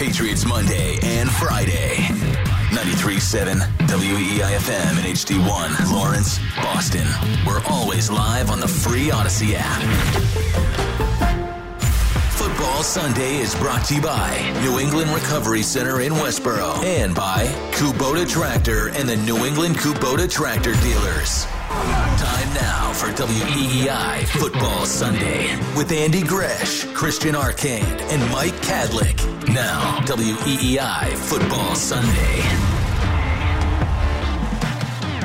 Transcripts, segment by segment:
Patriots Monday and Friday. 93.7 WEEI FM and HD1, Lawrence, Boston. We're always live on the free Odyssey app. Football Sunday is brought to you by New England Recovery Center in Westboro and by Kubota Tractor and the New England Kubota Tractor Dealers. Time now for WEEI Football Sunday with Andy Gresh, Christian Arcand, and Mike Kadlik. Now, WEEI Football Sunday.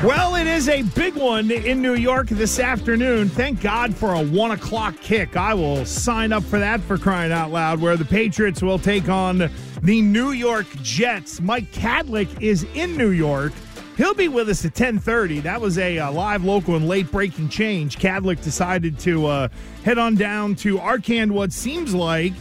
Well, it is a big one in New York this afternoon. Thank God for a 1 o'clock kick. I will sign up for that, for crying out loud, where the Patriots will take on the New York Jets. Mike Kadlik is in New York. He'll be with us at 10:30. That was a live, local, and late-breaking change. Kadlik decided to head on down to Arcand, what seems like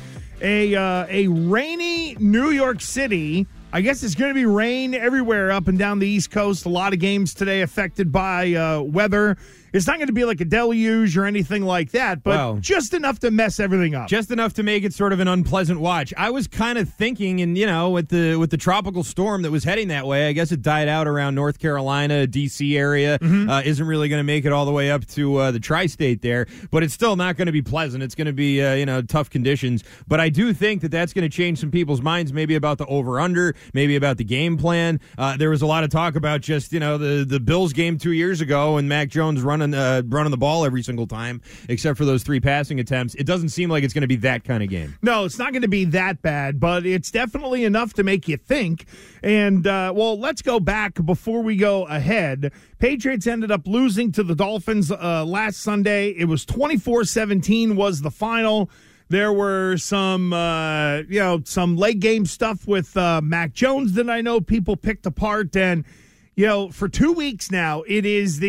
a rainy New York City. I guess it's going to be rain everywhere up and down the East Coast. A lot of games today affected by weather. It's not going to be like a deluge or anything like that, but just enough to mess everything up. Just enough to make it sort of an unpleasant watch. I was kind of thinking, and you know, with the tropical storm that was heading that way, I guess it died out around North Carolina, D.C. area. Mm-hmm. Isn't really going to make it all the way up to the tri-state there, but it's still not going to be pleasant. It's going to be tough conditions. But I do think that that's going to change some people's minds, maybe about the over/under, maybe about the game plan. There was a lot of talk about just the Bills game 2 years ago and Mac Jones running the ball every single time, except for those three passing attempts. It doesn't seem like it's going to be that kind of game. No, it's not going to be that bad, but it's definitely enough to make you think. And, let's go back before we go ahead. Patriots ended up losing to the Dolphins last Sunday. It was 24-17 was the final. There were some late game stuff with Mac Jones that I know people picked apart, and for 2 weeks now, it is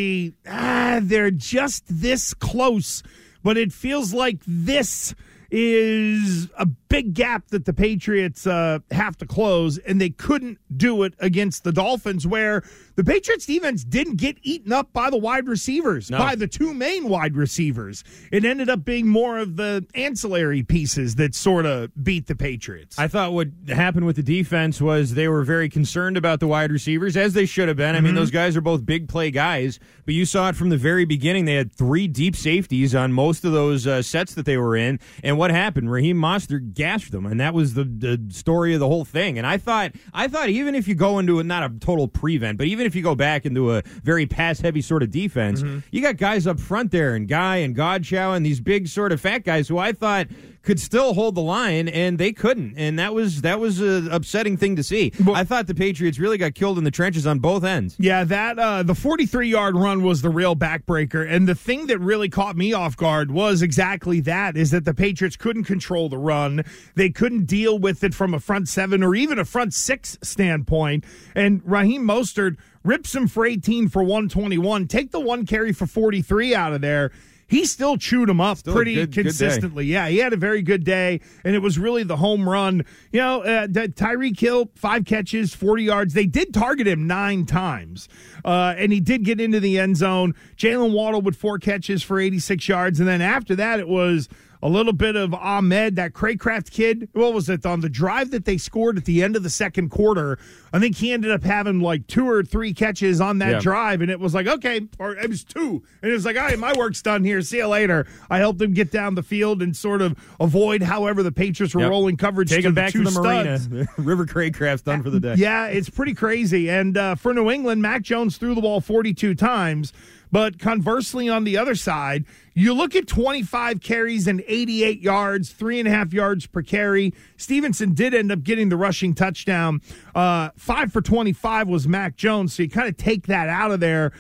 they're just this close, but it feels like this is a big gap that the Patriots have to close, and they couldn't do it against the Dolphins, where the Patriots defense didn't get eaten up by the wide receivers, by the two main wide receivers. It ended up being more of the ancillary pieces that sort of beat the Patriots. I thought what happened with the defense was they were very concerned about the wide receivers, as they should have been. Mm-hmm. I mean, those guys are both big play guys, but you saw it from the very beginning. They had three deep safeties on most of those sets that they were in, and what happened? Raheem Mostert gashed them, and that was the story of the whole thing. And I thought even if you go into not a total prevent, but even if you go back into a very pass-heavy sort of defense, mm-hmm. you got guys up front there, and Guy and Godchau and these big sort of fat guys who I thought could still hold the line, and they couldn't. And that was an upsetting thing to see. But I thought the Patriots really got killed in the trenches on both ends. Yeah, that the 43-yard run was the real backbreaker. And the thing that really caught me off guard was exactly that, is that the Patriots couldn't control the run. They couldn't deal with it from a front seven or even a front six standpoint. And Raheem Mostert rips him for 18 for 121. Take the one carry for 43 out of there. He still chewed him up pretty consistently. Good yeah, he had a very good day, and it was really the home run. Tyreek Hill, 5 catches, 40 yards. They did target him 9 times, and he did get into the end zone. Jaylen Waddle with 4 catches for 86 yards, and then after that it was a little bit of Ahmed, that Craycraft kid. What was it, on the drive that they scored at the end of the second quarter? I think he ended up having like 2 or 3 catches on that drive, and it was like, okay, or it was 2. And it was like, all right, my work's done here. See you later. I helped him get down the field and sort of avoid however the Patriots were rolling coverage. Take him back to the marina. River Craycraft's done for the day. Yeah, it's pretty crazy. And for New England, Mac Jones threw the ball 42 times. But conversely, on the other side, you look at 25 carries and 88 yards, 3.5 yards per carry. Stevenson did end up getting the rushing touchdown. 5 for 25 was Mac Jones, so you kind of take that out of there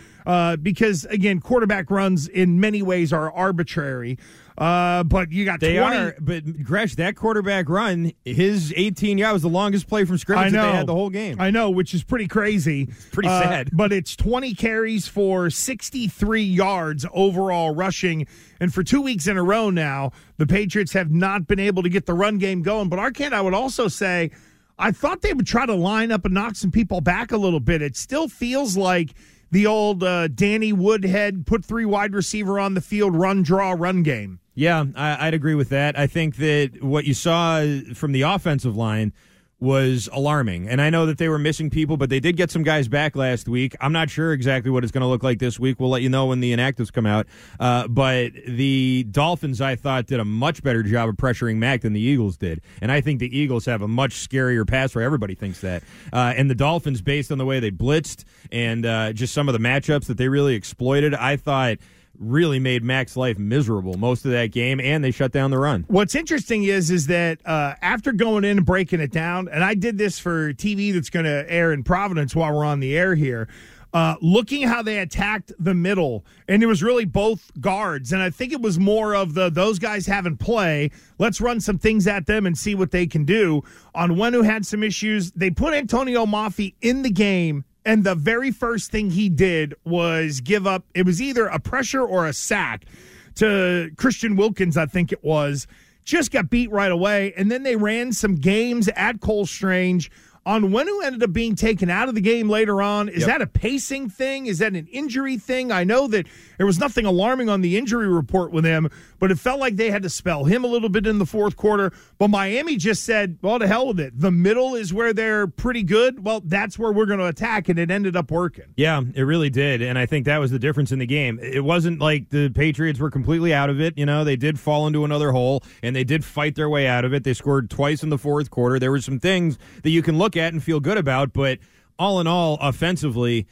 because, again, quarterback runs in many ways are arbitrary. But you got they 20. Are, but Gresh, that quarterback run, his 18 yards was the longest play from scrimmage that they had the whole game. I know, which is pretty crazy. It's pretty sad. But it's 20 carries for 63 yards overall rushing. And for 2 weeks in a row now, the Patriots have not been able to get the run game going. But Arcand, I would also say, I thought they would try to line up and knock some people back a little bit. It still feels like the old Danny Woodhead, put 3 wide receiver on the field, run, draw, run game. Yeah, I'd agree with that. I think that what you saw from the offensive line was alarming. And I know that they were missing people, but they did get some guys back last week. I'm not sure exactly what it's going to look like this week. We'll let you know when the inactives come out. But the Dolphins, I thought, did a much better job of pressuring Mack than the Eagles did. And I think the Eagles have a much scarier pass rush. Everybody thinks that. And the Dolphins, based on the way they blitzed and just some of the matchups that they really exploited, I thought really made Mac's life miserable most of that game, and they shut down the run. What's interesting is that after going in and breaking it down, and I did this for TV that's going to air in Providence while we're on the air here, looking how they attacked the middle, and it was really both guards, and I think it was more of those guys haven't play, let's run some things at them and see what they can do. On one who had some issues, they put Antonio Mafi in the game, and the very first thing he did was give up. It was either a pressure or a sack to Christian Wilkins, I think it was. Just got beat right away. And then they ran some games at Cole Strange. On when who ended up being taken out of the game later on, is that a pacing thing? Is that an injury thing? I know that there was nothing alarming on the injury report with him, but it felt like they had to spell him a little bit in the fourth quarter. But Miami just said, well, to hell with it. The middle is where they're pretty good. Well, that's where we're going to attack, and it ended up working. Yeah, it really did, and I think that was the difference in the game. It wasn't like the Patriots were completely out of it. You know, they did fall into another hole, and they did fight their way out of it. They scored twice in the fourth quarter. There were some things that you can look at and feel good about, but all in all, offensively,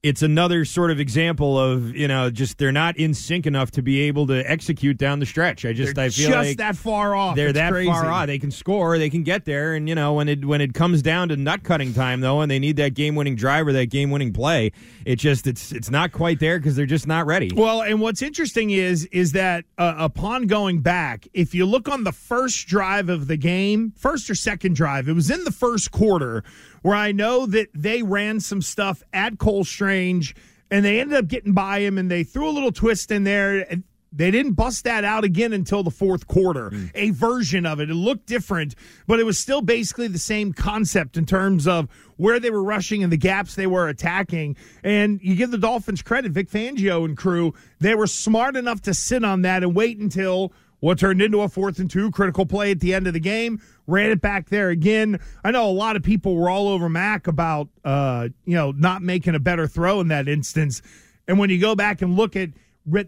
it's another sort of example of, you know, just they're not in sync enough to be able to execute down the stretch. I feel like they're just that far off. It's that crazy, far off. They can score, they can get there, and you know, when it comes down to nut cutting time though, and they need that game winning drive or that game winning play, it's not quite there because they're just not ready. Well, and what's interesting is that upon going back, if you look on the first drive of the game, first or second drive, it was in the first quarter, where I know that they ran some stuff at Cole Strange, and they ended up getting by him, and they threw a little twist in there. And they didn't bust that out again until the fourth quarter, a version of it. It looked different, but it was still basically the same concept in terms of where they were rushing and the gaps they were attacking. And you give the Dolphins credit, Vic Fangio and crew, they were smart enough to sit on that and wait until what turned into a 4th and 2, critical play at the end of the game, ran it back there again. I know a lot of people were all over Mac about, not making a better throw in that instance. And when you go back and look at,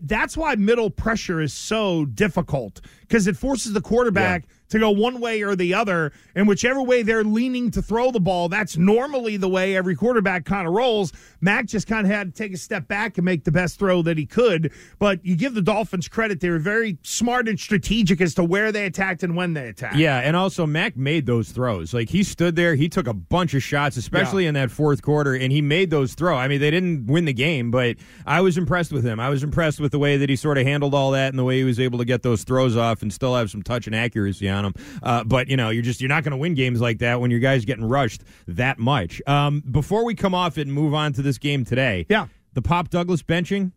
that's why middle pressure is so difficult, because it forces the quarterback to go one way or the other, and whichever way they're leaning to throw the ball, that's normally the way every quarterback kind of rolls. Mac just kind of had to take a step back and make the best throw that he could, but you give the Dolphins credit. They were very smart and strategic as to where they attacked and when they attacked. Yeah, and also Mac made those throws. Like, he stood there, he took a bunch of shots, especially in that fourth quarter, and he made those throws. I mean, they didn't win the game, but I was impressed with him. I was impressed with the way that he sort of handled all that and the way he was able to get those throws off and still have some touch and accuracy on them. But, you know, you're not going to win games like that when your guy's getting rushed that much. Before we come off it and move on to this game today, the Pop Douglas benching,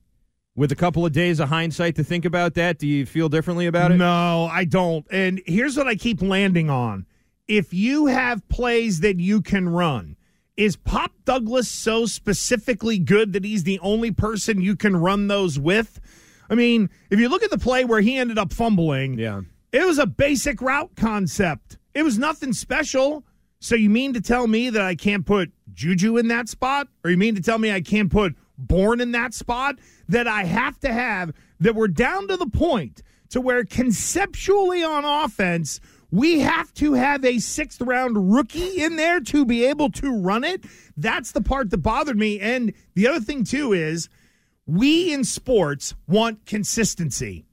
with a couple of days of hindsight to think about that, do you feel differently about it? No, I don't. And here's what I keep landing on. If you have plays that you can run, is Pop Douglas so specifically good that he's the only person you can run those with? I mean, if you look at the play where he ended up fumbling, it was a basic route concept. It was nothing special. So you mean to tell me that I can't put Juju in that spot? Or you mean to tell me I can't put Bourne in that spot? That I have to have, that we're down to the point to where conceptually on offense, we have to have a 6th-round rookie in there to be able to run it? That's the part that bothered me. And the other thing, too, is we in sports want consistency.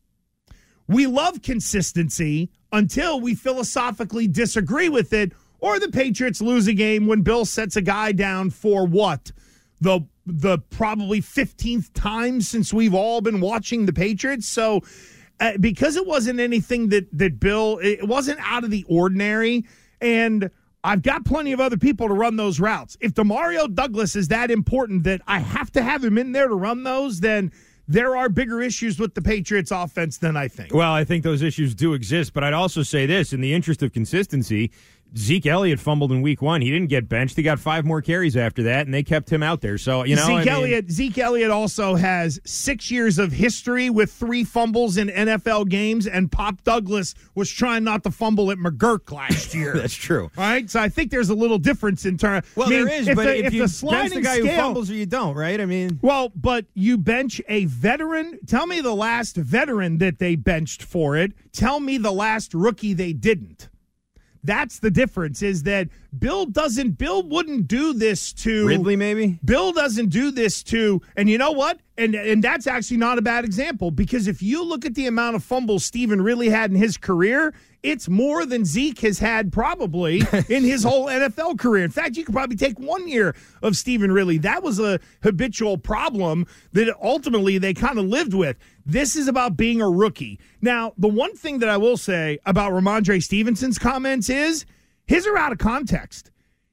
We love consistency until we philosophically disagree with it, or the Patriots lose a game when Bill sets a guy down for what? The probably 15th time since we've all been watching the Patriots. So because it wasn't anything that Bill, it wasn't out of the ordinary, and I've got plenty of other people to run those routes. If DeMario Douglas is that important that I have to have him in there to run those, then there are bigger issues with the Patriots' offense than I think. Well, I think those issues do exist, but I'd also say this, in the interest of consistency, Zeke Elliott fumbled in week one. He didn't get benched. He got 5 more carries after that, and they kept him out there. So, you know, Zeke Elliott also has 6 years of history with 3 fumbles in NFL games, and Pop Douglas was trying not to fumble at McGurk last year. That's true. All right? So I think there's a little difference in terms. Well, I mean, there is, but if you bench the guy who fumbles or you don't, right? I mean. Well, but you bench a veteran. Tell me the last veteran that they benched for it. Tell me the last rookie they didn't. That's the difference, is that Bill wouldn't do this to Ridley, maybe? Bill doesn't do this to, and you know what? And that's actually not a bad example, because if you look at the amount of fumbles Steven Ridley had in his career, it's more than Zeke has had probably in his whole NFL career. In fact, you could probably take 1 year of Steven Ridley. That was a habitual problem that ultimately they kind of lived with. This is about being a rookie. Now, the one thing that I will say about Ramondre Stevenson's comments is his are out of context.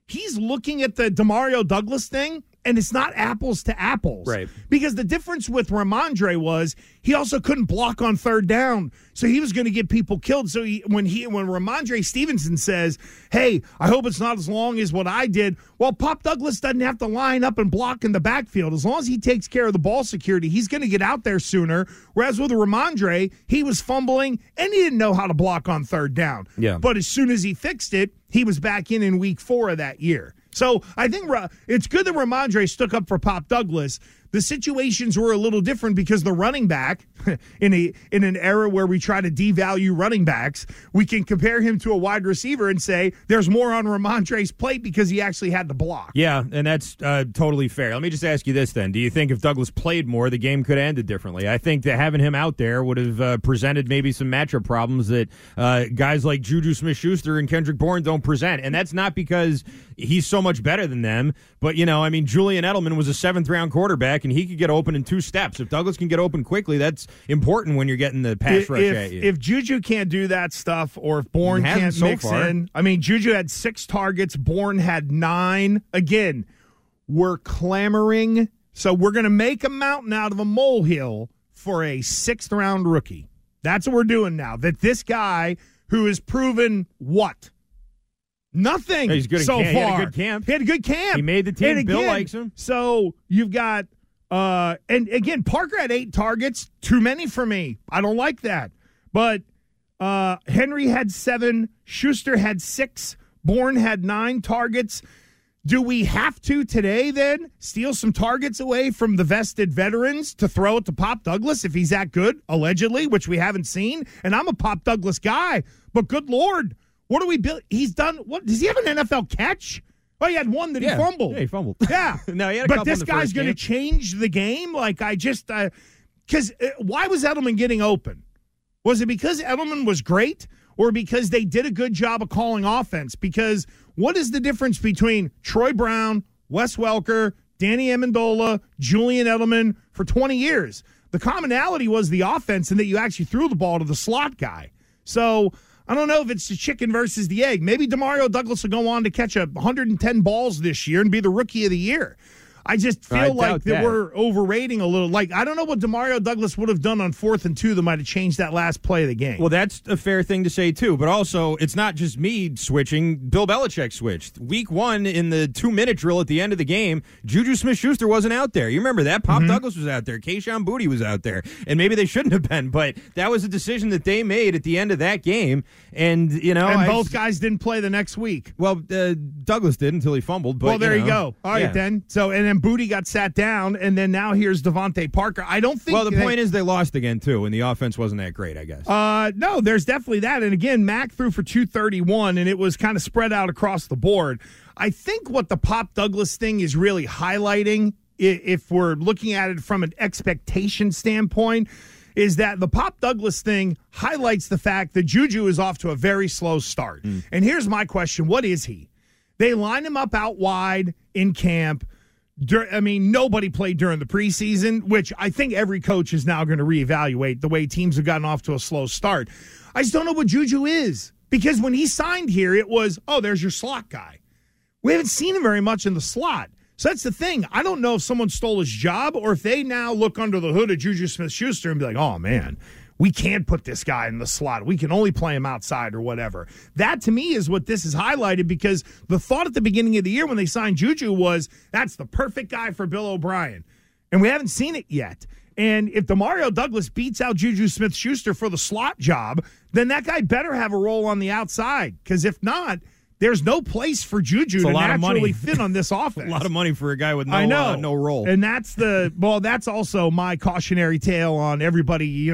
He's looking at the DeMario Douglas thing, and it's not apples to apples. Right. Because the difference with Ramondre was he also couldn't block on third down, so he was going to get people killed. So when Ramondre Stevenson says, hey, I hope it's not as long as what I did, well, Pop Douglas doesn't have to line up and block in the backfield. As long as he takes care of the ball security, he's going to get out there sooner. Whereas with Ramondre, he was fumbling, and he didn't know how to block on third down. Yeah. But as soon as he fixed it, he was back in week 4 of that year. So I think it's good that Ramondre stuck up for Pop Douglas. The situations were a little different because the running back, in an era where we try to devalue running backs, we can compare him to a wide receiver and say there's more on Ramondre's plate because he actually had to block. Yeah, and that's totally fair. Let me just ask you this then. Do you think if Douglas played more, the game could have ended differently? I think that having him out there would have presented maybe some matchup problems that guys like Juju Smith-Schuster and Kendrick Bourne don't present. And that's not because he's so much better than them. But, you know, I mean, Julian Edelman was a 7th-round quarterback, and he could get open in 2 steps. If Douglas can get open quickly, that's important when you're getting the pass rush at you. If Juju can't do that stuff, or if Bourne can't mix in. I mean, Juju had 6 targets. Bourne had 9. Again, we're clamoring. So we're going to make a mountain out of a molehill for a 6th-round rookie. That's what we're doing now. That this guy who has proven what? Nothing. He's good so far. He had a good camp. He made the team. Bill likes him. So you've got... and again, Parker had 8 targets, too many for me. I don't like that. But Henry had 7, Schuster had 6, Bourne had 9 targets. Do we have to today then steal some targets away from the vested veterans to throw it to Pop Douglas if he's that good, allegedly, which we haven't seen? And I'm a Pop Douglas guy, but good Lord, what do we build? He's done what? Does he have an NFL catch? Well, he had 1 that he fumbled. Yeah, he fumbled. Yeah. No, he had a couple. But this guy's going to change the game? Like, I just – because why was Edelman getting open? Was it because Edelman was great or because they did a good job of calling offense? Because what is the difference between Troy Brown, Wes Welker, Danny Amendola, Julian Edelman for 20 years? The commonality was the offense and that you actually threw the ball to the slot guy. So – I don't know if it's the chicken versus the egg. Maybe DeMario Douglas will go on to catch 110 balls this year and be the rookie of the year. I just feel like that we're overrating a little. Like, I don't know what DeMario Douglas would have done on 4th and 2 that might have changed that last play of the game. Well, that's a fair thing to say, too. But also, it's not just me switching. Bill Belichick switched. Week 1 in the 2-minute drill at the end of the game, Juju Smith-Schuster wasn't out there. You remember that? Pop Douglas was out there. Kayshawn Booty was out there. And maybe they shouldn't have been. But that was a decision that they made at the end of that game. And, you know. And both guys didn't play the next week. Well, Douglas did until he fumbled. But, well, there you go. All right, then. So, and then Booty got sat down, and then now here's Devontae Parker. I don't think... Well, the point is they lost again, too, and the offense wasn't that great, I guess. No, there's definitely that. And again, Mac threw for 231, and it was kind of spread out across the board. I think what the Pop Douglas thing is really highlighting, if we're looking at it from an expectation standpoint, is that the Pop Douglas thing highlights the fact that Juju is off to a very slow start. And here's my question. What is he? They line him up out wide in camp. I mean, nobody played during the preseason, which I think every coach is now going to reevaluate the way teams have gotten off to a slow start. I just don't know what Juju is, because when he signed here, it was, oh, there's your slot guy. We haven't seen him very much in the slot. So that's the thing. I don't know if someone stole his job or if they now look under the hood of Juju Smith-Schuster and be like, oh, man, we can't put this guy in the slot. We can only play him outside or whatever. That, to me, is what this is highlighted, because the thought at the beginning of the year when they signed Juju was, that's the perfect guy for Bill O'Brien. And we haven't seen it yet. And if DeMario Douglas beats out Juju Smith-Schuster for the slot job, then that guy better have a role on the outside, because if not, there's no place for Juju to naturally fit on this offense. A lot of money for a guy with no role. And that's that's also my cautionary tale on everybody,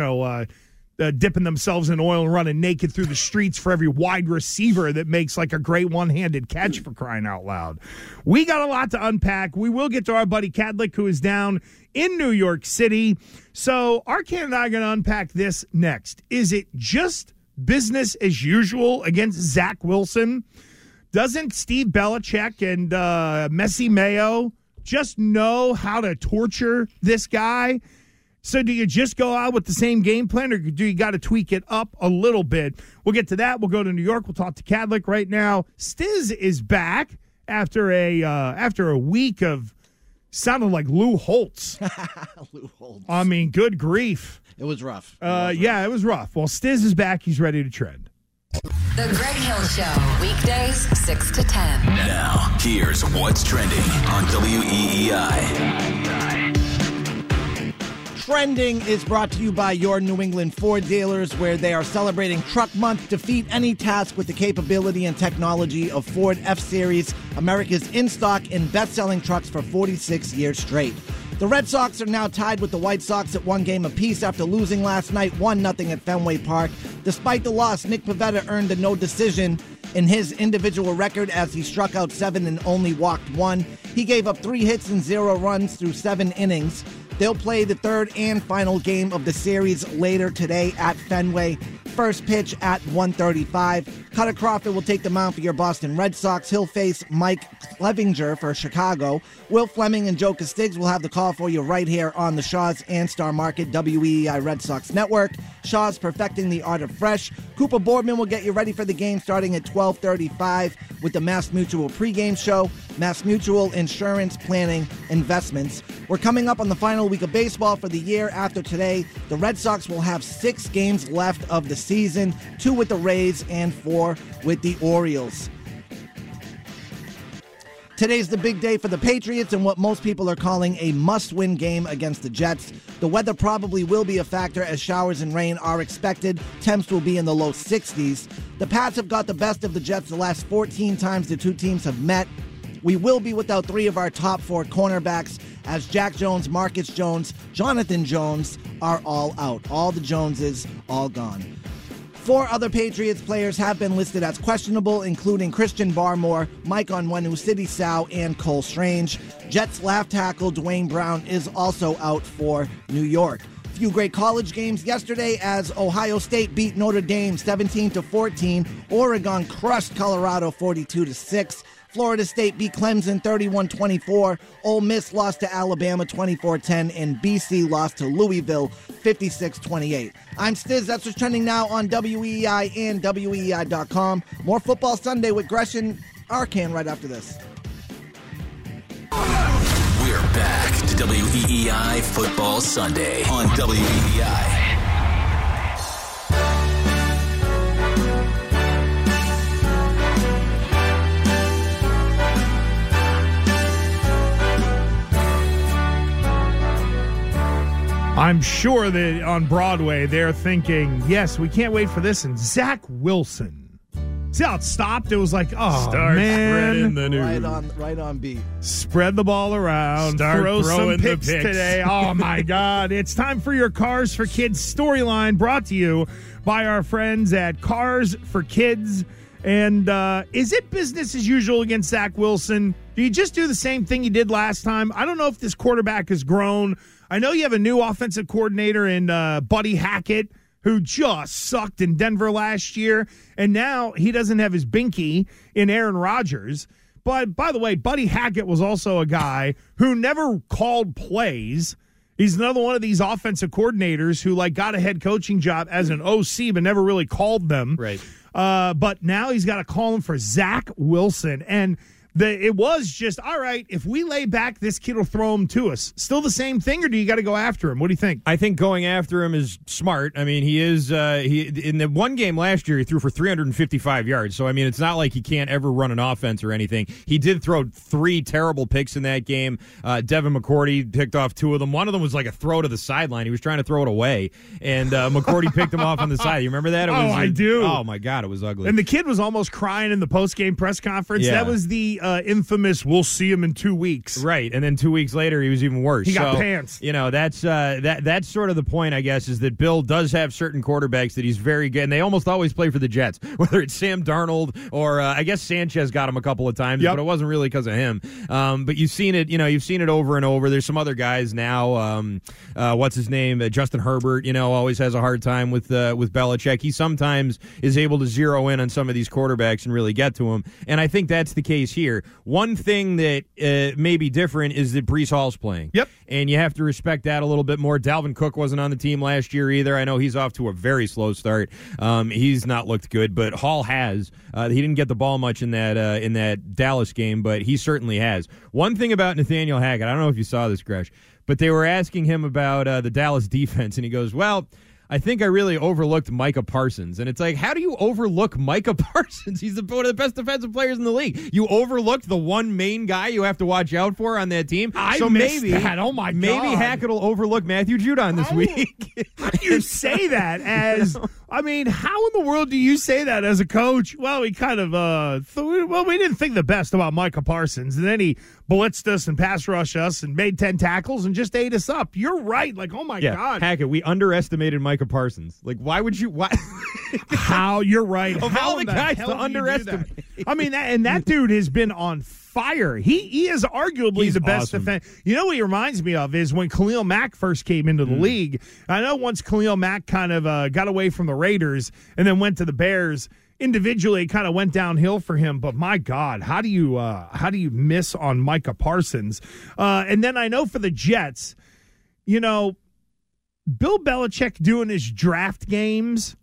dipping themselves in oil and running naked through the streets for every wide receiver that makes like a great one-handed catch, for crying out loud. We got a lot to unpack. We will get to our buddy Kadlik, who is down in New York City. So Arcand and I are going to unpack this next. Is it just business as usual against Zach Wilson? Doesn't Steve Belichick and Messi Mayo just know how to torture this guy? So do you just go out with the same game plan, or do you got to tweak it up a little bit? We'll get to that. We'll go to New York. We'll talk to Kadlik right now. Stiz is back after a week of sounding like Lou Holtz. Lou Holtz. I mean, good grief. It was rough. It was rough. Well, Stiz is back. He's ready to trend. The Greg Hill Show, weekdays 6 to 10. Now, here's what's trending on WEEI. Trending is brought to you by your New England Ford dealers, where they are celebrating Truck Month. Defeat any task with the capability and technology of Ford F-Series, America's in-stock and best-selling trucks for 46 years straight. The Red Sox are now tied with the White Sox at one game apiece after losing last night 1-0 at Fenway Park. Despite the loss, Nick Pivetta earned a no decision in his individual record as he struck out 7 and only walked 1. He gave up 3 hits and 0 runs through 7 innings. They'll play the third and final game of the series later today at Fenway. First pitch at 1:35. Cutter Crawford will take the mound for your Boston Red Sox. He'll face Mike Clevinger for Chicago. Will Fleming and Joe Castigs will have the call for you right here on the Shaw's and Star Market WEEI Red Sox Network. Shaw's perfecting the art of fresh. Cooper Boardman will get you ready for the game starting at 12:35 with the Mass Mutual pregame show. Mass Mutual Insurance Planning Investments. We're coming up on the final week of baseball for the year. After today, the Red Sox will have 6 games left of the season, 2 with the Rays and 4 with the Orioles. Today's the big day for the Patriots and what most people are calling a must-win game against the Jets. The weather probably will be a factor as showers and rain are expected. Temps will be in the low 60s. The Pats have got the best of the Jets the last 14 times the two teams have met. We will be without 3 of our top 4 cornerbacks as Jack Jones, Marcus Jones, Jonathan Jones are all out. All the Joneses, all gone. 4 other Patriots players have been listed as questionable, including Christian Barmore, Mike Onwenu, Sidi Sow, and Cole Strange. Jets left tackle Dwayne Brown is also out for New York. Few great college games yesterday as Ohio State beat Notre Dame 17-14. Oregon crushed Colorado 42-6. Florida State beat Clemson 31-24. Ole Miss lost to Alabama 24-10. And BC lost to Louisville 56-28. I'm Stiz. That's what's trending now on WEEI and WEEI.com. More Football Sunday with Gresh and Arcand right after this. We're back to WEEI Football Sunday on WEEI. I'm sure that on Broadway they're thinking, yes, we can't wait for this. And Zach Wilson. See how it stopped? It was like, oh, start spreading the news. Right on beat. Spread the ball around. Start throwing some picks today. Oh, my God. It's time for your Cars for Kids storyline, brought to you by our friends at Cars for Kids. And is it business as usual against Zach Wilson? Do you just do the same thing you did last time? I don't know if this quarterback has grown. I know you have a new offensive coordinator in Buddy Hackett, who just sucked in Denver last year, and now he doesn't have his binky in Aaron Rodgers. But, by the way, Buddy Hackett was also a guy who never called plays. He's another one of these offensive coordinators who, like, got a head coaching job as an OC but never really called them. Right. But now he's got to call him for Zach Wilson. And It was just, all right, if we lay back, this kid will throw him to us. Still the same thing, or do you got to go after him? What do you think? I think going after him is smart. I mean, he is in the one game last year, he threw for 355 yards. So, I mean, it's not like he can't ever run an offense or anything. He did throw three terrible picks in that game. Devin McCourty picked off two of them. One of them was like a throw to the sideline. He was trying to throw it away, and McCourty picked him off on the side. You remember that? I do. Oh, my God, it was ugly. And the kid was almost crying in the post-game press conference. Yeah. That was the infamous, we'll see him in 2 weeks. Right, and then 2 weeks later, he was even worse. He got pants. You know, that's sort of the point, I guess, is that Bill does have certain quarterbacks that he's very good, and they almost always play for the Jets, whether it's Sam Darnold or I guess Sanchez got him a couple of times, but it wasn't really because of him. But you've seen it, you've seen it over and over. There's some other guys now. What's his name? Justin Herbert, always has a hard time with Belichick. He sometimes is able to zero in on some of these quarterbacks and really get to them, and I think that's the case here. One thing that may be different is that Breece Hall's playing. Yep. And you have to respect that a little bit more. Dalvin Cook wasn't on the team last year either. I know he's off to a very slow start. He's not looked good, but Hall has. He didn't get the ball much in that Dallas game, but he certainly has. One thing about Nathaniel Hackett, I don't know if you saw this, Gresh, but they were asking him about the Dallas defense, and he goes, well, I think I really overlooked Micah Parsons. And it's like, how do you overlook Micah Parsons? He's one of the best defensive players in the league. You overlooked the one main guy you have to watch out for on that team. So maybe that. Oh my God. Maybe Hackett will overlook Matthew Judon this week. How do you say that as, I mean, how in the world do you say that as a coach? Well, we kind of, we didn't think the best about Micah Parsons. And then he blitzed us and pass rushed us and made 10 tackles and just ate us up. You're right. Like, oh my God. Hackett, we underestimated Micah Parsons. Like, why would you? Why? How? You're right. Of all the guys to underestimate. I mean, that dude has been on fire. He is arguably the best defense. You know what he reminds me of is when Khalil Mack first came into the league. I know once Khalil Mack kind of got away from the Raiders and then went to the Bears. Individually, it kind of went downhill for him, but my God, how do you miss on Micah Parsons? And then I know for the Jets, Bill Belichick doing his draft games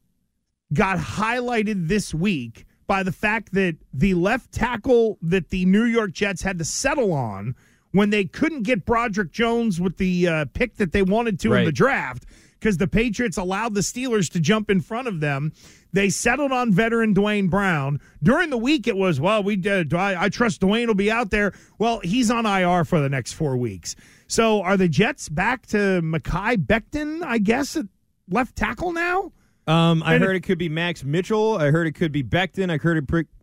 got highlighted this week by the fact that the left tackle that the New York Jets had to settle on when they couldn't get Broderick Jones with the pick that they wanted to in the draft because the Patriots allowed the Steelers to jump in front of them. They settled on veteran Dwayne Brown. During the week, it was, I trust Dwayne will be out there. Well, he's on IR for the next 4 weeks. So are the Jets back to Makai Becton, I guess, at left tackle now? I heard it could be Max Mitchell. I heard it could be Becton.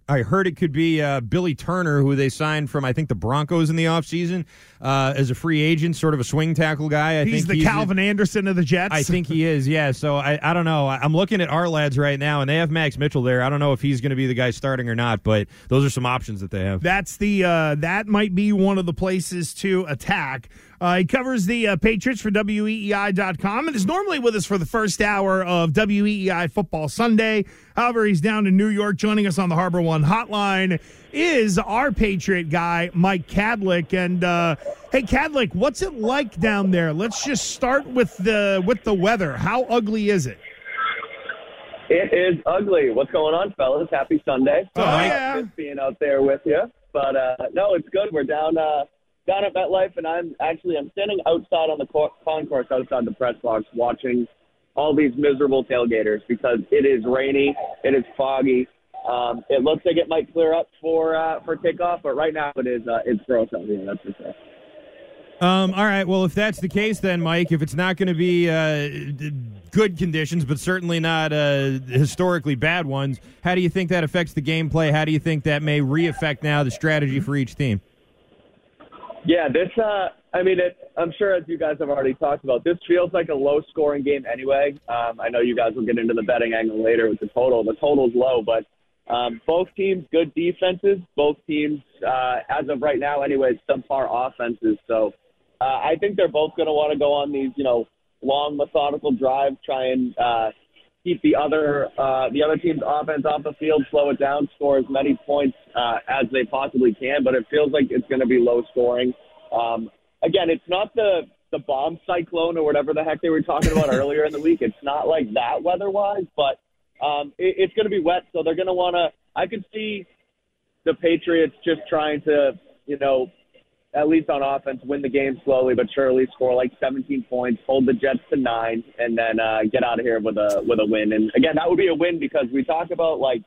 I heard it could be Billy Turner, who they signed from, I think, the Broncos in the offseason as a free agent, sort of a swing tackle guy. He's Calvin Anderson of the Jets. I think he is, yeah. So I don't know. I'm looking at our lads right now, and they have Max Mitchell there. I don't know if he's going to be the guy starting or not, but those are some options that they have. That's that might be one of the places to attack. He covers the Patriots for WEEI.com and is normally with us for the first hour of WEEI Football Sunday. However, he's down in New York. Joining us on the Harbor One Hotline is our Patriot guy, Mike Kadlik. And, hey, Kadlik, what's it like down there? Let's just start with the weather. How ugly is it? It is ugly. What's going on, fellas? Happy Sunday. Oh, yeah. Good being out there with you. But, no, it's good. We're down at MetLife, and I'm standing outside on the concourse outside the press box watching all these miserable tailgaters because it is rainy, it is foggy. It looks like it might clear up for kickoff, but right now it is it's gross out here. That's for sure. All right. Well, if that's the case, then Mike, if it's not going to be good conditions, but certainly not historically bad ones, how do you think that affects the gameplay? How do you think that may reaffect now the strategy for each team? Yeah, I'm sure as you guys have already talked about, this feels like a low-scoring game anyway. I know you guys will get into the betting angle later with the total. The total's low, but both teams, good defenses. Both teams, as of right now anyway, subpar offenses. So I think they're both going to want to go on these, long, methodical drives, try and keep the other team's offense off the field, slow it down, score as many points as they possibly can. But it feels like it's going to be low scoring. Again, it's not the bomb cyclone or whatever the heck they were talking about earlier in the week. It's not like that weather-wise, but it's going to be wet, so they're going to want to – I could see the Patriots just trying to, you know, at least on offense, win the game slowly but surely, score like 17 points, hold the Jets to 9, and then get out of here with a win. And, again, that would be a win because we talk about, like,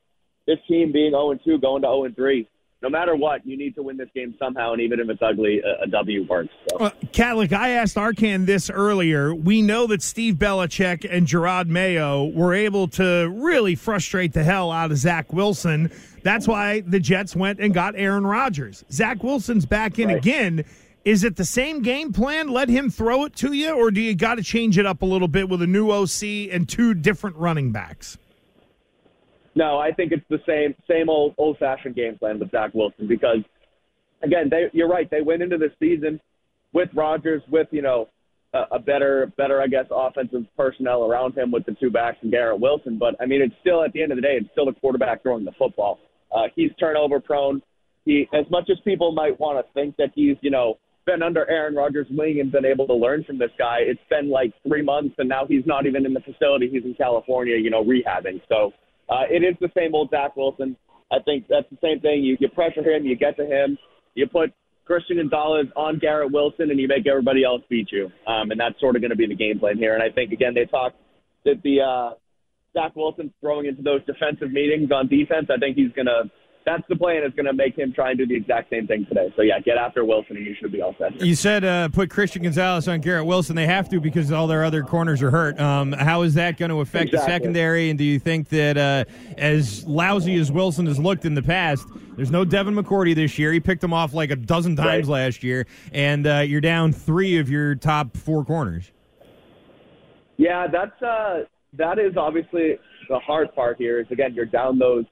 this team being 0-2, going to 0-3. No matter what, you need to win this game somehow, and even if it's ugly, a W works. So. Kadlik, I asked Arcand this earlier. We know that Steve Belichick and Gerard Mayo were able to really frustrate the hell out of Zach Wilson. That's why the Jets went and got Aaron Rodgers. Zach Wilson's back in again. Is it the same game plan? Let him throw it to you, or do you got to change it up a little bit with a new OC and two different running backs? No, I think it's the same old-fashioned game plan with Zach Wilson because, again, you're right. They went into this season with Rodgers, with, you know, a better, I guess, offensive personnel around him with the two backs and Garrett Wilson. But, I mean, it's still, at the end of the day, it's still the quarterback throwing the football. He's turnover-prone. As much as people might want to think that he's, you know, been under Aaron Rodgers' wing and been able to learn from this guy, it's been like 3 months, and now he's not even in the facility. He's in California, you know, rehabbing. So, it is the same old Zach Wilson. I think that's the same thing. You pressure him, you get to him, you put Christian Gonzalez on Garrett Wilson, and you make everybody else beat you. And that's sort of going to be the game plan here. And I think, again, they talked that the Zach Wilson throwing into those defensive meetings on defense, I think he's going to – that's the plan is going to make him try and do the exact same thing today. So, yeah, get after Wilson, and you should be all set here. You said put Christian Gonzalez on Garrett Wilson. They have to because all their other corners are hurt. How is that going to affect the secondary? And do you think that as lousy as Wilson has looked in the past, there's no Devin McCourty this year. He picked him off like a dozen times last year, and you're down three of your top four corners. Yeah, that is obviously the hard part here is, again, you're down the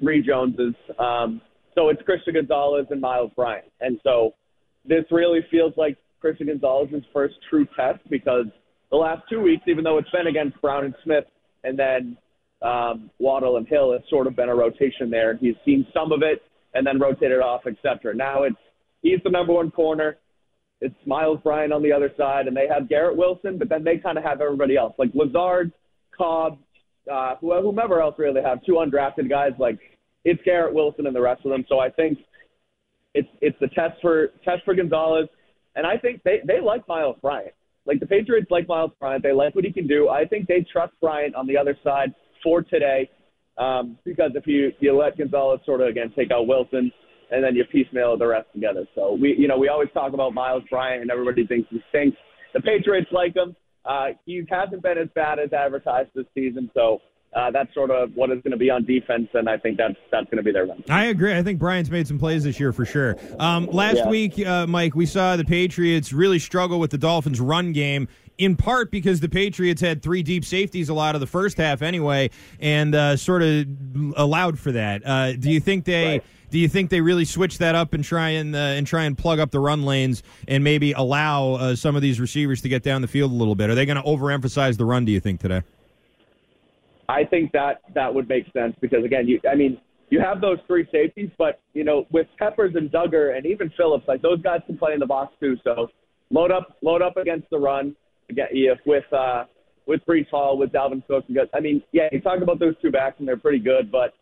three Joneses. So it's Christian Gonzalez and Miles Bryant. And so this really feels like Christian Gonzalez's first true test because the last 2 weeks, even though it's been against Brown and Smith and then Waddle and Hill, it's sort of been a rotation there. He's seen some of it and then rotated off, et cetera. Now he's the number one corner. It's Miles Bryant on the other side, and they have Garrett Wilson, but then they kind of have everybody else. Like Lazard, Cobb, whomever else really have two undrafted guys, like it's Garrett Wilson and the rest of them. So I think it's the test for Gonzalez. And I think they like Miles Bryant. Like the Patriots like Miles Bryant. They like what he can do. I think they trust Bryant on the other side for today. Because if you let Gonzalez sort of again take out Wilson and then you piecemeal the rest together. So we always talk about Miles Bryant and everybody thinks he stinks. The Patriots like him. He hasn't been as bad as advertised this season, so that's sort of what is going to be on defense, and I think that's going to be their run. I agree. I think Bryant's made some plays this year for sure. Last week, Mike, we saw the Patriots really struggle with the Dolphins' run game, in part because the Patriots had three deep safeties a lot of the first half anyway and sort of allowed for that. Do you think they really switch that up and try and plug up the run lanes and maybe allow some of these receivers to get down the field a little bit? Are they going to overemphasize the run, do you think, today? I think that would make sense because, again, you have those three safeties, but, you know, with Peppers and Duggar and even Phillips, like those guys can play in the box too. So load up against the run with Breece Hall, with Dalvin Cook. I mean, yeah, you talk about those two backs and they're pretty good, but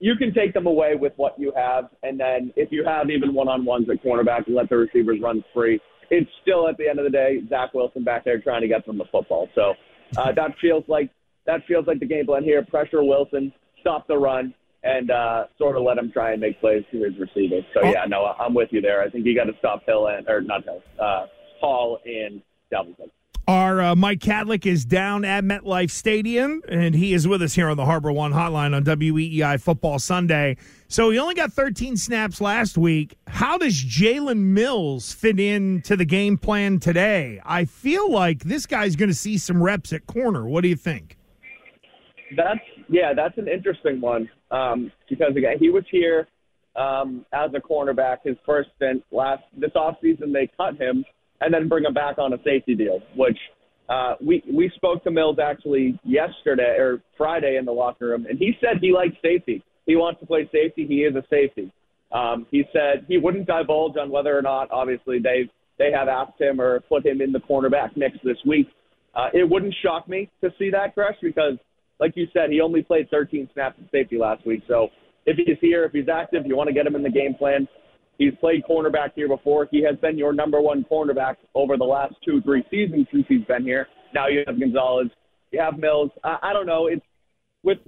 you can take them away with what you have, and then if you have even one-on-ones at cornerback and let the receivers run free, it's still, at the end of the day, Zach Wilson back there trying to get them the football. So that feels like the game plan here. Pressure Wilson, stop the run, and sort of let him try and make plays to his receivers. So, yeah, no, I'm with you there. I think you got to stop Hall and Dalvin Cook. Our Mike Kadlik is down at MetLife Stadium, and he is with us here on the Harbor One Hotline on WEEI Football Sunday. So he only got 13 snaps last week. How does Jalen Mills fit into the game plan today? I feel like this guy's going to see some reps at corner. What do you think? That's an interesting one because, again, he was here as a cornerback his first stint this offseason. They cut him and then bring him back on a safety deal, which we spoke to Mills actually yesterday or Friday in the locker room, and he said he likes safety. He wants to play safety. He is a safety. He said he wouldn't divulge on whether or not, obviously, they have asked him or put him in the cornerback mix this week. It wouldn't shock me to see that, Gresh, because, like you said, he only played 13 snaps at safety last week. So if he's here, if he's active, you want to get him in the game plan. He's played cornerback here before. He has been your number one cornerback over the last 2-3 seasons since he's been here. Now you have Gonzalez. You have Mills. I don't know. It's with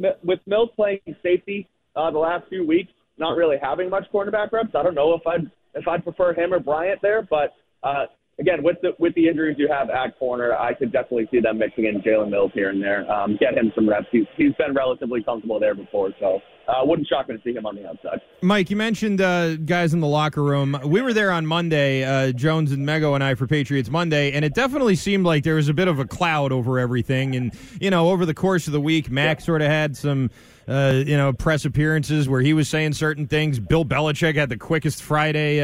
Mills playing safety the last few weeks, not really having much cornerback reps. I don't know if I'd prefer him or Bryant there. But again, with the injuries you have at corner, I could definitely see them mixing in Jalen Mills here and there. Get him some reps. He's been relatively comfortable there before, so. Wouldn't shock me to see him on the outside. Mike, you mentioned guys in the locker room. We were there on Monday, Jones and Mego and I for Patriots Monday, and it definitely seemed like there was a bit of a cloud over everything. And, you know, over the course of the week, Mac sort of had some, press appearances where he was saying certain things. Bill Belichick had the quickest Friday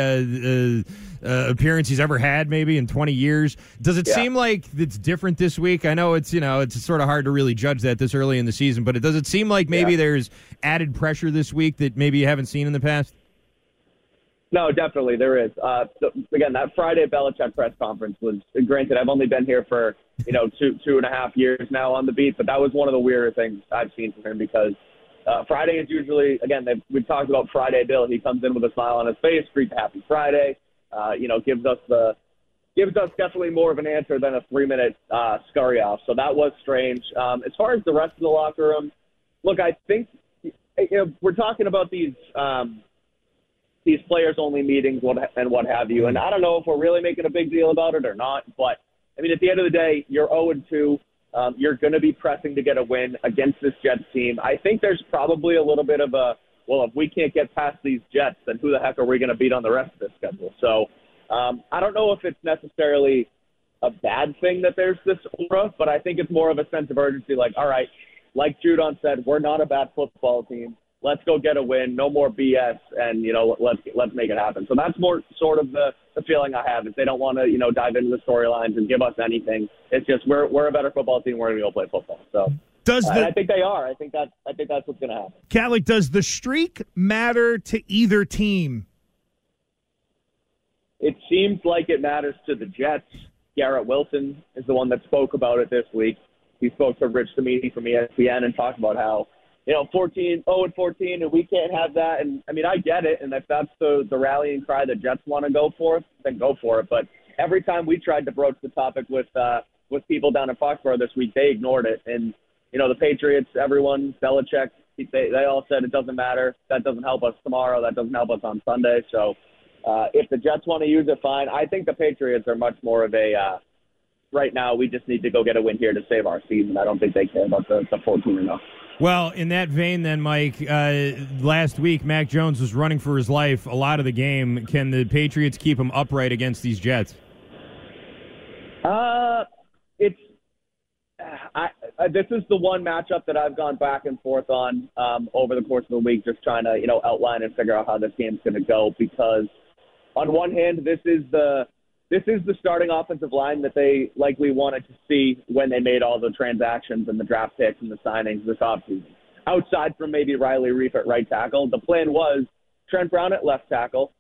appearance he's ever had, maybe in 20 years. Does it seem like it's different this week? I know it's sort of hard to really judge that this early in the season, but does it seem like maybe there's added pressure this week that maybe you haven't seen in the past? No, definitely there is. Again, that Friday Belichick press conference was, granted, I've only been here for two and a half years now on the beat, but that was one of the weirder things I've seen from him because Friday is usually, again, we've talked about Friday Bill. He comes in with a smile on his face, greets Happy Friday. Gives us definitely more of an answer than a 3-minute scurry off. So that was strange. As far as the rest of the locker room, look, I think we're talking about these players only meetings and what have you. And I don't know if we're really making a big deal about it or not. But I mean, at the end of the day, you're 0-2. You're going to be pressing to get a win against this Jets team. I think there's probably a little bit of a, well, if we can't get past these Jets, then who the heck are we going to beat on the rest of this schedule? So I don't know if it's necessarily a bad thing that there's this aura, but I think it's more of a sense of urgency, like, all right, like Judon said, we're not a bad football team. Let's go get a win. No more BS, and, let's make it happen. So that's more sort of the feeling I have is they don't want to, dive into the storylines and give us anything. It's just we're a better football team. We're going to go play football. So. I think they are. I think that's what's going to happen. Kadlik, does the streak matter to either team? It seems like it matters to the Jets. Garrett Wilson is the one that spoke about it this week. He spoke to Rich Samiti from ESPN and talked about how, 0-14, and we can't have that. And, I mean, I get it. And if that's the rallying cry the Jets want to go for, then go for it. But every time we tried to broach the topic with people down in Foxborough this week, they ignored it. And, the Patriots, everyone, Belichick, they all said it doesn't matter. That doesn't help us tomorrow. That doesn't help us on Sunday. So if the Jets want to use it, fine. I think the Patriots are much more of a right now we just need to go get a win here to save our season. I don't think they care about the 14-0. Well, in that vein then, Mike, last week Mac Jones was running for his life a lot of the game. Can the Patriots keep him upright against these Jets? This is the one matchup that I've gone back and forth on over the course of the week, just trying to, outline and figure out how this game's going to go. Because on one hand, this is the starting offensive line that they likely wanted to see when they made all the transactions and the draft picks and the signings this offseason. Outside from maybe Riley Reiff at right tackle, the plan was Trent Brown at left tackle,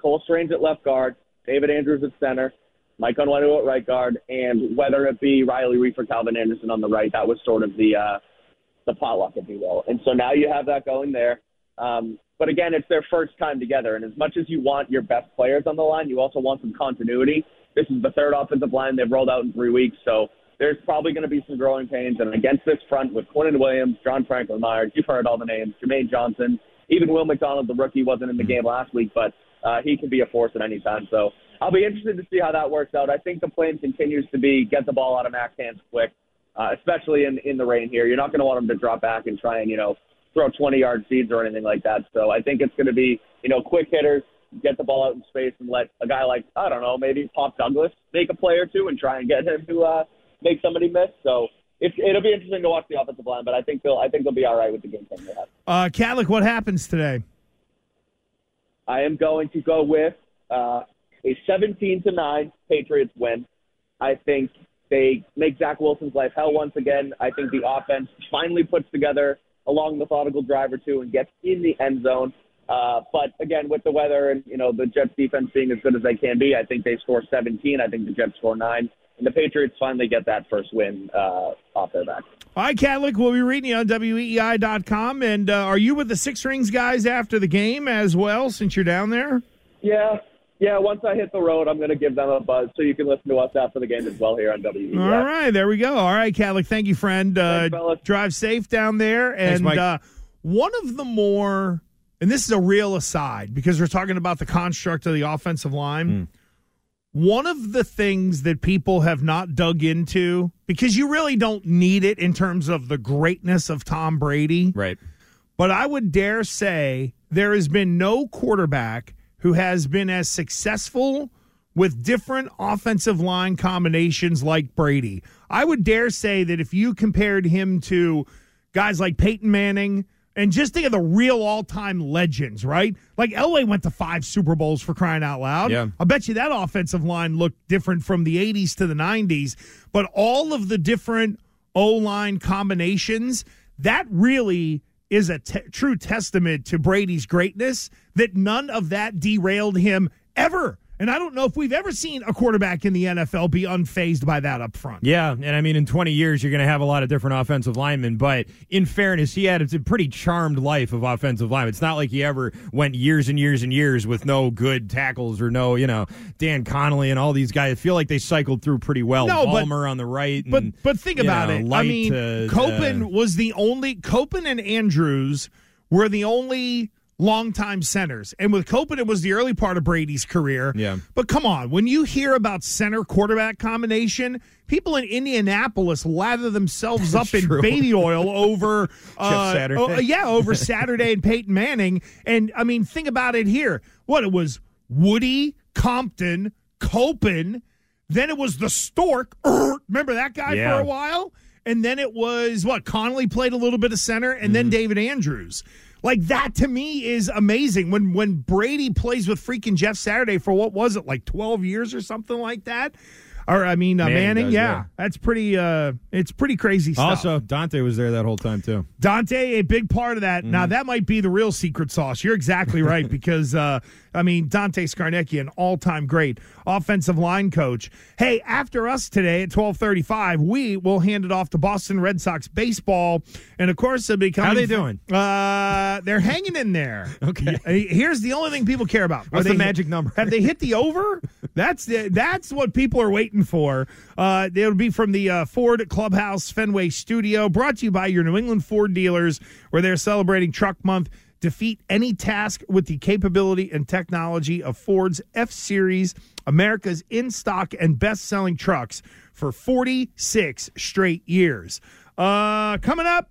Cole Strange at left guard, David Andrews at center, Mike Onwenu at right guard, and whether it be Riley Reiff or Calvin Anderson on the right, that was sort of the potluck, if you will. And so now you have that going there. But again, it's their first time together, and as much as you want your best players on the line, you also want some continuity. This is the third offensive line they've rolled out in 3 weeks, so there's probably going to be some growing pains. And against this front with Quinnen Williams, John Franklin Myers, you've heard all the names, Jermaine Johnson, even Will McDonald, the rookie, wasn't in the game last week, but he can be a force at any time. So I'll be interested to see how that works out. I think the plan continues to be get the ball out of Mac's hands quick, especially in the rain here. You're not going to want him to drop back and try and, throw 20-yard seeds or anything like that. So I think it's going to be, quick hitters, get the ball out in space and let a guy like, I don't know, maybe Pop Douglas make a play or two and try and get him to make somebody miss. So it'll be interesting to watch the offensive line, but I think they'll be all right with the game plan they have. Kadlik, what happens today? I am going to go with a 17-9 Patriots win. I think they make Zach Wilson's life hell once again. I think the offense finally puts together a long methodical drive or two and gets in the end zone. But, again, with the weather and, the Jets defense being as good as they can be, I think they score 17. I think the Jets score 9. and the Patriots finally get that first win off their back. All right, Kadlik, we'll be reading you on WEEI.com. And are you with the Six Rings guys after the game as well, since you're down there? Yeah, once I hit the road, I'm going to give them a buzz, so you can listen to us after the game as well here on WEEI. All right, there we go. All right, Kadlik, thank you, friend. Thanks, drive safe down there. And thanks, one of the more, and this is a real aside, because we're talking about the construct of the offensive line, one of the things that people have not dug into, because you really don't need it in terms of the greatness of Tom Brady. Right. But I would dare say there has been no quarterback who has been as successful with different offensive line combinations like Brady. I would dare say that if you compared him to guys like Peyton Manning, and just think of the real all-time legends, right? Like Elway went to 5 Super Bowls, for crying out loud. Yeah. I bet you that offensive line looked different from the 80s to the 90s. But all of the different O-line combinations, that really is a true testament to Brady's greatness, that none of that derailed him ever. And I don't know if we've ever seen a quarterback in the NFL be unfazed by that up front. Yeah, and I mean, in 20 years, you're going to have a lot of different offensive linemen. But in fairness, he had a pretty charmed life of offensive linemen. It's not like he ever went years and years and years with no good tackles or no, Dan Connolly and all these guys. I feel like they cycled through pretty well. No, Ballmer on the right. And, but think about it. I mean, Copen was the only – Copen and Andrews were the only – longtime centers. And with Copen, it was the early part of Brady's career. Yeah. But come on, when you hear about center quarterback combination, people in Indianapolis lather themselves up in baby oil over Saturday. Over Saturday and Peyton Manning. And I mean, think about it here. What it was: Woody, Compton, Copen, then it was the Stork. Remember that guy for a while? And then it was Connolly played a little bit of center, and then David Andrews. Like, that to me is amazing. When Brady plays with freaking Jeff Saturday for 12 years or something like that? Or, I mean, Manning does, yeah. That's pretty, it's pretty crazy stuff. Also, Dante was there that whole time, too. Dante, a big part of that. Now, that might be the real secret sauce. You're exactly right, because, Dante Scarnecchia, an all-time great offensive line coach. Hey, after us today at 12:35, we will hand it off to Boston Red Sox baseball. And, of course, it'll be coming. How are they doing? They're hanging in there. Okay. Here's the only thing people care about. What's the magic number? Have they hit the over? That's what people are waiting for. It'll be from the Ford Clubhouse Fenway Studio, brought to you by your New England Ford dealers, where they're celebrating Truck Month. Defeat any task with the capability and technology of Ford's F-Series, America's in-stock and best-selling trucks for 46 straight years. Coming up,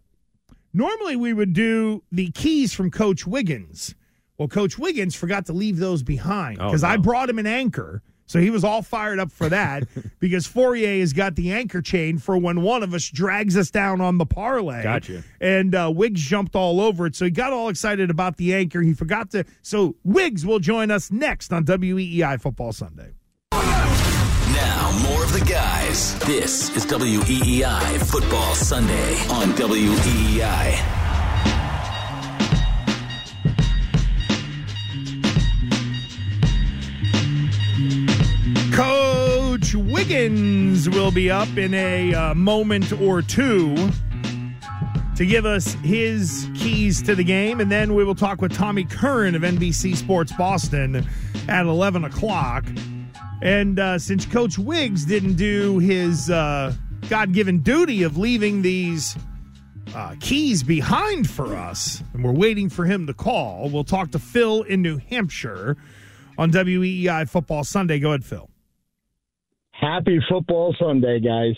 normally we would do the keys from Coach Wiggins. Well, Coach Wiggins forgot to leave those behind because I brought him an anchor. So he was all fired up for that because Fourier has got the anchor chain for when one of us drags us down on the parlay. Gotcha. And Wiggs jumped all over it. So he got all excited about the anchor. He forgot to. So Wiggs will join us next on WEEI Football Sunday. Now, more of the guys. This is WEEI Football Sunday on WEEI. Coach Wiggins will be up in a moment or two to give us his keys to the game, and then we will talk with Tommy Curran of NBC Sports Boston at 11 o'clock. And since Coach Wiggs didn't do his God-given duty of leaving these keys behind for us, and we're waiting for him to call, we'll talk to Phil in New Hampshire on WEEI Football Sunday. Go ahead, Phil. Happy Football Sunday, guys.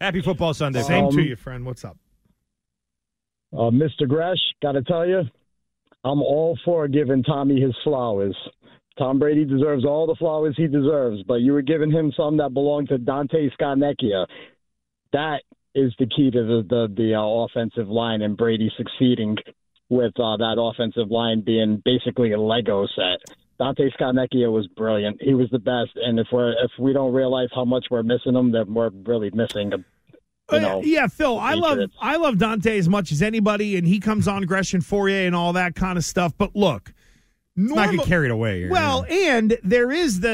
Happy Football Sunday. Same to you, friend. What's up? Mr. Gresh, got to tell you, I'm all for giving Tommy his flowers. Tom Brady deserves all the flowers he deserves, but you were giving him some that belonged to Dante Scarnecchia. That is the key to the offensive line and Brady succeeding with that offensive line being basically a Lego set. Dante Scarnecchia was brilliant. He was the best, and if we don't realize how much we're missing him, then we're really missing him. Phil, I love Dante as much as anybody, and he comes on Gresh and Fourier and all that kind of stuff. But look, not get carried away here. Well, and there is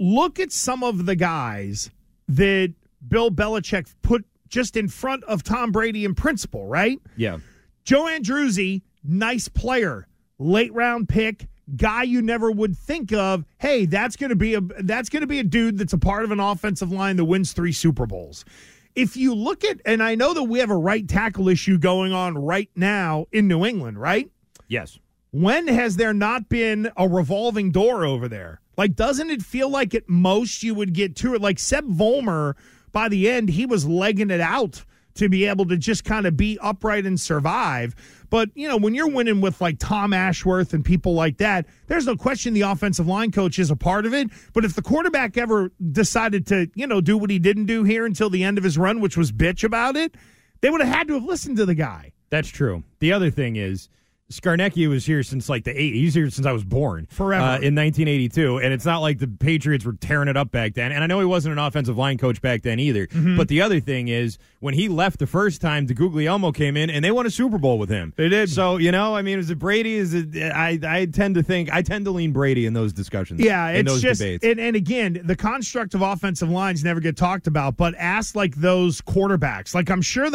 look at some of the guys that Bill Belichick put just in front of Tom Brady in principle, right? Yeah. Joe Andruzzi, nice player, late round pick, guy you never would think of. Hey, that's going to be a dude that's a part of an offensive line that wins 3 Super Bowls. If you look at, and I know that we have a right tackle issue going on right now in New England, right? Yes. When has there not been a revolving door over there? Like, doesn't it feel like at most you would get 2? Like, Seb Vollmer, by the end, he was legging it out to be able to just kind of be upright and survive. But, you know, when you're winning with, like, Tom Ashworth and people like that, there's no question the offensive line coach is a part of it. But if the quarterback ever decided to, you know, do what he didn't do here until the end of his run, which was bitch about it, they would have had to have listened to the guy. That's true. The other thing is, Scarnecchia was here since like the 80s. He's here since I was born. Forever. In 1982. And it's not like the Patriots were tearing it up back then. And I know he wasn't an offensive line coach back then either. Mm-hmm. But the other thing is, when he left the first time, DeGuglielmo came in and they won a Super Bowl with him. They did. So, you know, I mean, is it Brady? I tend to lean Brady in those discussions. Yeah, it's in those just debates. And again, the construct of offensive lines never get talked about, but ask like those quarterbacks. Like, I'm sure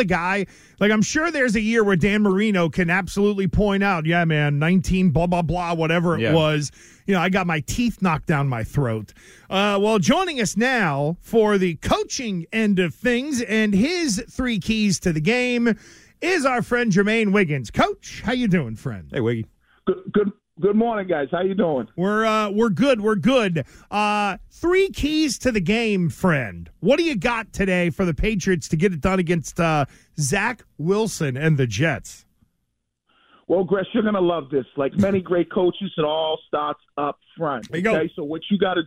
there's a year where Dan Marino can absolutely point out, yeah, man, 19, blah, blah, blah, whatever it was. You know, I got my teeth knocked down my throat. Well, joining us now for the coaching end of things and his 3 keys to the game is our friend Jermaine Wiggins. Coach, how you doing, friend? Hey, Wiggy. Good morning, guys. How you doing? We're good. 3 keys to the game, friend. What do you got today for the Patriots to get it done against Zach Wilson and the Jets? Well, Gresh, you're going to love this. Like many great coaches, it all starts up front. Okay? There you go. So what you got to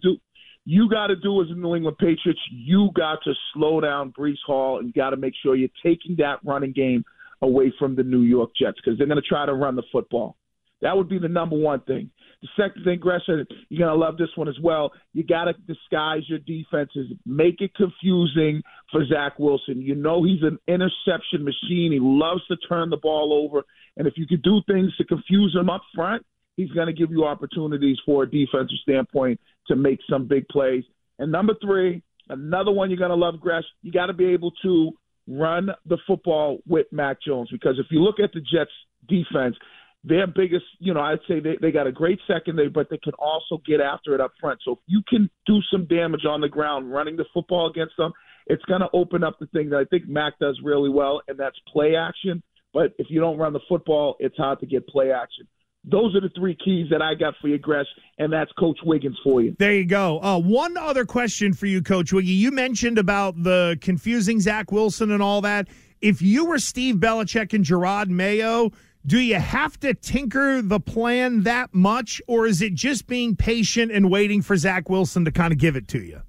do as a New England Patriots, you got to slow down Breece Hall and got to make sure you're taking that running game away from the New York Jets because they're going to try to run the football. That would be the number one thing. The second thing, Gresh, you're going to love this one as well. You got to disguise your defenses. Make it confusing for Zach Wilson. You know he's an interception machine. He loves to turn the ball over. And if you could do things to confuse him up front, he's going to give you opportunities for a defensive standpoint to make some big plays. And number 3, another one you're going to love, Gresh, you got to be able to run the football with Mac Jones. Because if you look at the Jets' defense, their biggest, you know, I'd say they got a great secondary, but they can also get after it up front. So if you can do some damage on the ground running the football against them, it's going to open up the thing that I think Mac does really well, and that's play action. But if you don't run the football, it's hard to get play action. Those are the 3 keys that I got for you, Gresh, and that's Coach Wiggins for you. There you go. One other question for you, Coach Wiggy. You mentioned about the confusing Zach Wilson and all that. If you were Steve Belichick and Gerard Mayo, do you have to tinker the plan that much, or is it just being patient and waiting for Zach Wilson to kind of give it to you?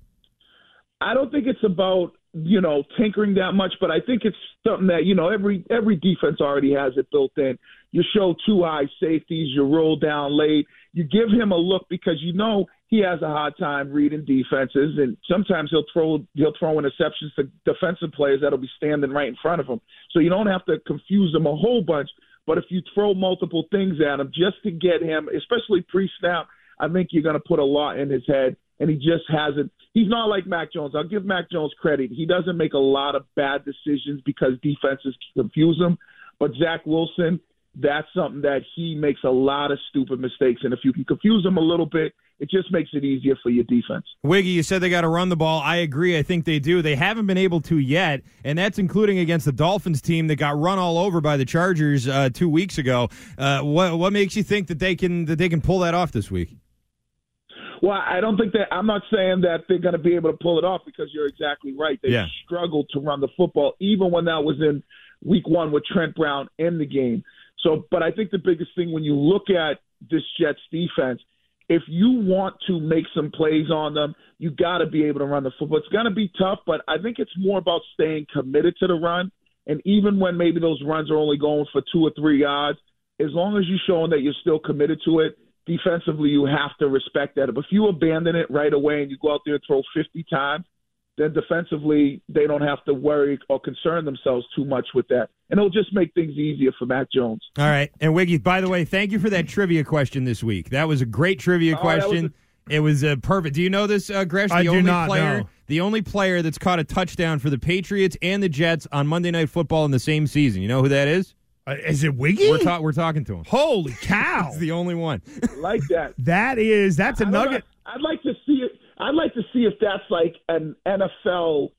I don't think it's about, you know, tinkering that much, but I think it's something that, you know, every defense already has it built in. You show 2 high safeties, you roll down late, you give him a look because you know he has a hard time reading defenses, and sometimes he'll throw interceptions to defensive players that'll be standing right in front of him. So you don't have to confuse him a whole bunch, but if you throw multiple things at him just to get him, especially pre-snap, I think you're going to put a lot in his head, and he just hasn't. He's not like Mac Jones. I'll give Mac Jones credit. He doesn't make a lot of bad decisions because defenses confuse him. But Zach Wilson, that's something that he makes a lot of stupid mistakes. And if you can confuse him a little bit, it just makes it easier for your defense. Wiggy, you said they got to run the ball. I agree. I think they do. They haven't been able to yet, and that's including against the Dolphins team that got run all over by the Chargers 2 weeks ago. What makes you think that they can pull that off this week? Well, I don't think that – I'm not saying that they're going to be able to pull it off because you're exactly right. They struggled to run the football, even when that was in week 1 with Trent Brown in the game. So, but I think the biggest thing when you look at this Jets defense, if you want to make some plays on them, you got to be able to run the football. It's going to be tough, but I think it's more about staying committed to the run. And even when maybe those runs are only going for 2 or 3 yards, as long as you're showing that you're still committed to it, defensively, you have to respect that. If you abandon it right away and you go out there and throw 50 times, then defensively they don't have to worry or concern themselves too much with that. And it'll just make things easier for Mac Jones. All right. And, Wiggy, by the way, thank you for that trivia question this week. That was a great trivia question. It was perfect. Do you know this, Gresh? The only player that's caught a touchdown for the Patriots and the Jets on Monday Night Football in the same season. You know who that is? Is it Wiggy? We're talking to him. Holy cow! He's the only one. I like that. That's a nugget. I'd like to see it. I'd like to see if that's like an NFL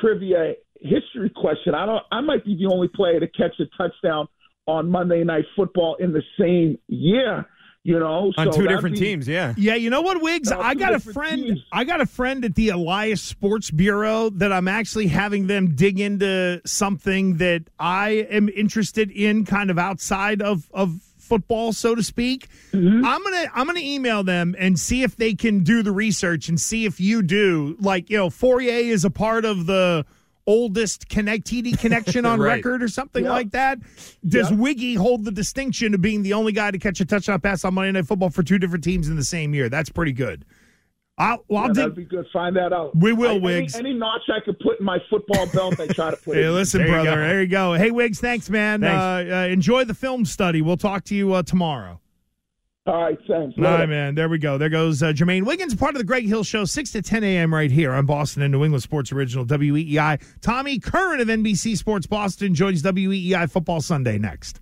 trivia history question. I might be the only player to catch a touchdown on Monday Night Football in the same year. You know, on two different teams, yeah. Yeah, you know what, Wiggs? I got a friend at the Elias Sports Bureau that I'm actually having them dig into something that I am interested in, kind of outside of football, so to speak. Mm-hmm. I'm gonna email them and see if they can do the research and see if you do. Like, you know, Fourier is a part of the oldest TD connection on right. record or something yep. like that. Does yep. Wiggy hold the distinction of being the only guy to catch a touchdown pass on Monday Night Football for two different teams in the same year? That's pretty good. That'd be good. Find that out. We will, Wiggs. Any notch I could put in my football belt, I try to put it in. Listen, there brother. There you go. Hey, Wiggs, thanks, man. Thanks. Enjoy the film study. We'll talk to you tomorrow. All right, thanks. All right, man. There we go. There goes Jermaine Wiggins, part of the Greg Hill Show, 6 to 10 a.m. right here on Boston and New England Sports Original, WEEI. Tommy Curran of NBC Sports Boston joins WEEI Football Sunday next.